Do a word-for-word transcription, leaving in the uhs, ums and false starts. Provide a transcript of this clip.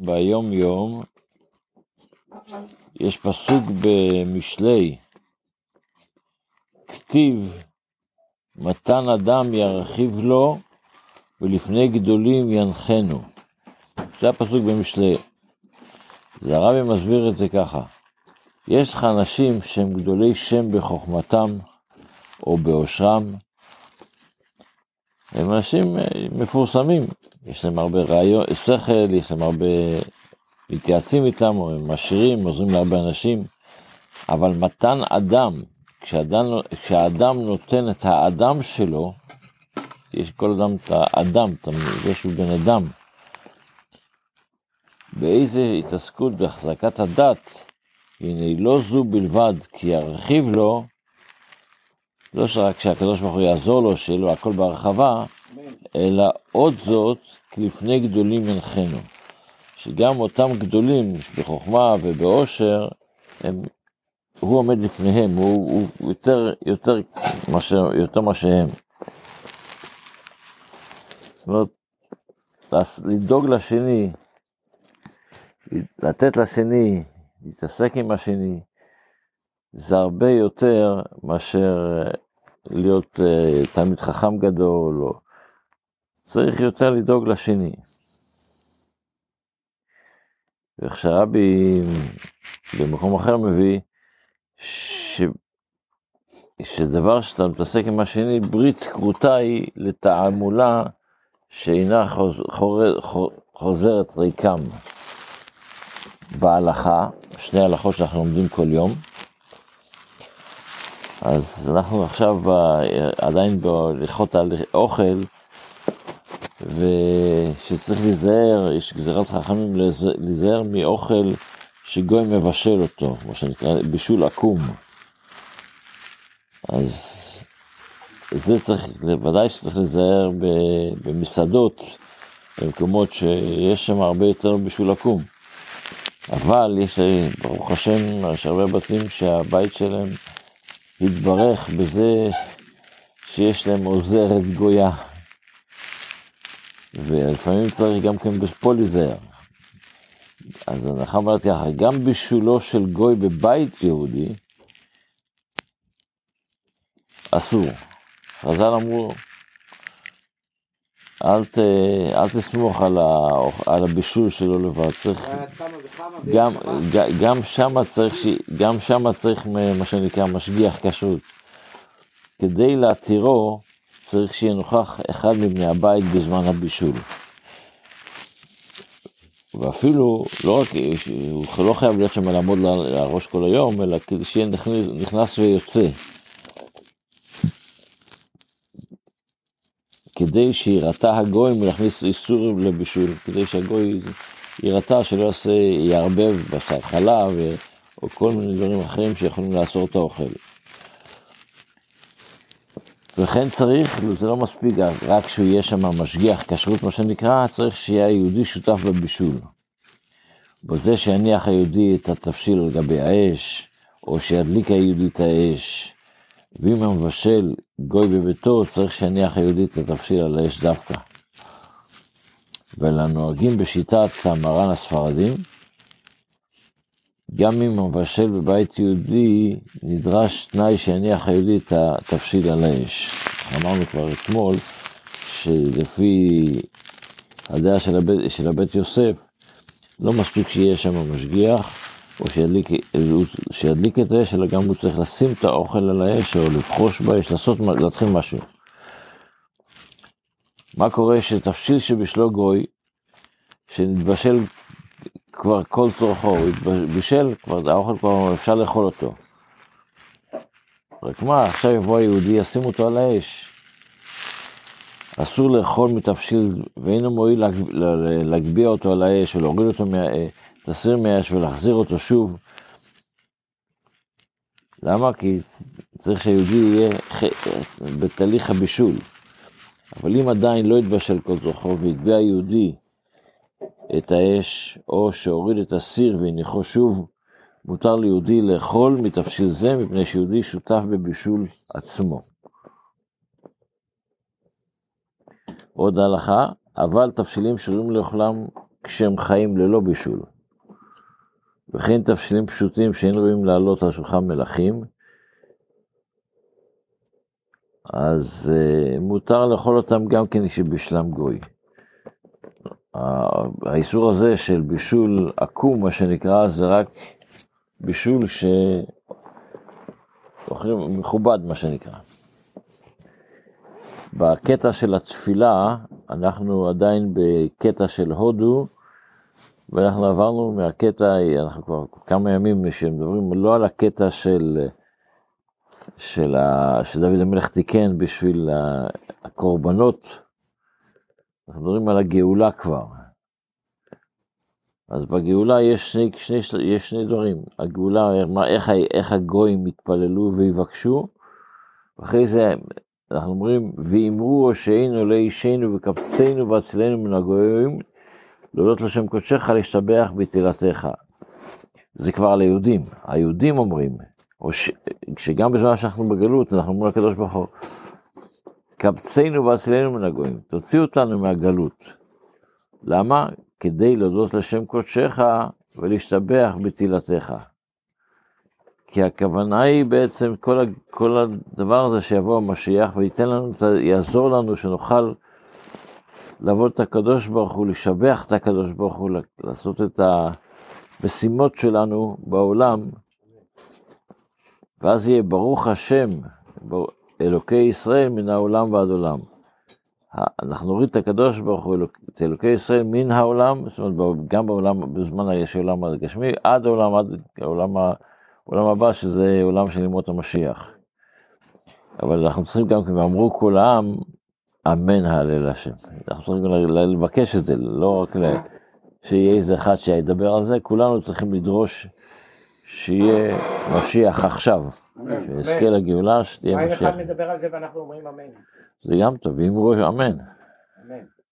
ביום יום, יש פסוק במשלי, כתיב מתן אדם ירחיב לו, ולפני גדולים ינחנו. זה הפסוק במשלי. זה הרבי מסביר את זה ככה. יש לך אנשים שהם גדולי שם בחוכמתם, או באושרם, הם אנשים מפורסמים, יש להם הרבה רעיון, שכל, יש להם הרבה, מתייעצים איתם, או הם עשירים, עוזרים להרבה אנשים, אבל מתן אדם, כשאדם, כשאדם נותן את האדם שלו, יש כל אדם את האדם, זה שהוא בן אדם, באיזו התעסקות בהחזקת הדת, הנה לא זו בלבד, כי ירחיב לו, לא שרק שהקדוש ברוך הוא יעזור לו, שיהיה לו הכל בהרחבה, אלא עוד זאת, כי לפני גדולים ינחנו. שגם אותם גדולים, בחוכמה ובאושר, הם, הוא עומד לפניהם, הוא, הוא, הוא יותר, יותר, יותר מה שהם. זאת אומרת, לדאוג לשני, לתת לשני, להתעסק עם השני, זה הרבה יותר מאשר להיות uh, תלמיד חכם גדול, או... צריך יותר לדאוג לשני. וכשהרבי במקום אחר מביא, ש... שדבר שאתה מתעסק עם השני, ברית כרותה היא לתעמולה שאינה חוז... חור... חור... חוזרת ריקם. בהלכה, שני הלכות שאנחנו לומדים כל יום, אז אנחנו עכשיו עדיין בהלכות האוכל, ושצריך להיזהר, יש גזירת חכמים להיזהר מאוכל שגוי מבשל אותו, כמו שנקרא בישול עקום. אז זה צריך, ודאי שצריך להיזהר במסעדות, במקומות שיש שם הרבה יותר בישול עקום. אבל יש, ברוך השם, יש הרבה בתים שהבית שלהם התברך בזה שיש להם עוזרת גויה. ולפעמים צריך גם כן פה להיזהר. אז אנחנו אומרת ככה, גם בישולו של גוי בבית יהודי, אסור. חז"ל אמרו, אל, ת, אל תסמוך על, ה, על הבישול שלו לבד, צריך, גם, גם, שמה צריך ש, גם שמה צריך מה שנקרא משגיח כשרות. כדי להתירו צריך שיהיה נוכח אחד מבני הבית בזמן הבישול. ואפילו לא, הוא לא חייב להיות שם לעמוד לראש כל היום, אלא כדי שיהיה נכנס, נכנס ויוצא. כדי שירתה הגוי מלהכניס איסור לבישול, כדי שהגוי ירתה שלא יעשה, יערבב בשר חלב, או כל מיני דברים אחרים שיכולים לאסור את האוכל. וכן צריך, זה לא מספיק רק שהוא יהיה שם משגיח כשרות, מה שנקרא, צריך שיהיה יהודי שותף בבישול. בזה שיניח היהודי את התבשיל על גבי האש, או שידליק היהודי את האש, ואם המבשל גוי בביתו, צריך שיניח היהודי את התבשיל על האש דווקא. ולנוהגים בשיטת המרן הספרדים, גם אם המבשל בבית יהודי, נדרש תנאי שיניח היהודי את התבשיל על האש. אמרנו כבר אתמול, שלפי הדעה של הבית, של הבית יוסף, לא מספיק שיהיה שם משגיח, או שידליק, שידליק את האש, אלא גם הוא צריך לשים את האוכל על האש, או לבחוש באש, לעשות, להתחיל משהו. מה קורה? שתבשיל שבשלו גוי, שנתבשל כבר כל צורכו, הוא התבשל, כבר, האוכל כבר אפשר לאכול אותו. רק מה, עכשיו יבוא היהודי, ישים אותו על האש. אסור לאכול מתבשיל, ואינו מועיל להגביה אותו על האש, או להוריד אותו מהאש, תסיר מהאש ולהחזיר אותו שוב. למה? כי צריך שהיהודי יהיה בתהליך הבישול. אבל אם עדיין לא יתבשל כל זוכו והתביע היהודי את האש, או שהוריד את הסיר והניחו שוב, מותר ליהודי לאכול מתבשיל זה, מפני שיהודי שותף בבישול עצמו. עוד הלכה, אבל תבשילים שראויים לאוכלם כשהם חיים ללא בישול. וכן תבשילים פשוטים שאין רואים לעלות על שולחן מלכים, אז uh, מותר לאכול אותם גם כן כשבישלם גוי. האיסור הזה של בישול עקום, מה שנקרא, זה רק בישול שאוכלים מכובד, מה שנקרא. בקטע של התפילה, אנחנו עדיין בקטע של הודו, ואנחנו עברנו מהקטע, אנחנו כבר כמה ימים שמדברים, לא על הקטע של, של ה, שדוד המלך תיקן בשביל הקורבנות, אנחנו מדברים על הגאולה כבר. אז בגאולה יש שני, שני, יש שני דברים. הגאולה, איך, איך הגויים יתפללו ויבקשו, ואחרי זה אנחנו אומרים, ואמרו הושענו לאישנו וקבצנו והצילנו מן הגויים, להודות לשם קודשך, להשתבח בתהילתך. זה כבר על היהודים. היהודים אומרים, ש... שגם בזמן שאנחנו בגלות, אנחנו אומרים לקדוש ברוך הוא, קבצנו והצילנו מן הגויים, תוציאו אותנו מהגלות. למה? כדי להודות לשם קודשך ולהשתבח בתהילתך. כי הכוונה היא בעצם כל, ה... כל הדבר הזה שיבוא המשיח וייתן לנו, יעזור לנו שנוכל לעבוד את הקדוש ברוך הוא, לשבח את הקדוש ברוך הוא, לעשות את המשימות שלנו בעולם, ואז יהיה ברוך השם, אלוקי ישראל מן העולם ועד עולם. אנחנו נוריד את הקדוש ברוך הוא, את אלוקי ישראל מן העולם, זאת אומרת גם בעולם, בזמן של העולם הגשמי, עד העולם, עד העולם, העולם הבא, שזה עולם של ימות המשיח. אבל אנחנו צריכים גם, כמו אמרו כל העם, אמן הלל השם. אנחנו צריכים לבקש את זה, לא רק לה, שיהיה איזה אחד שידבר על זה, כולנו צריכים לדרוש שיהיה משיח עכשיו, שיזכה לגאולה, שתהיה משיח. מה אם אחד מדבר על זה ואנחנו אומרים אמן? זה גם טוב, אם הוא אמן. אמן.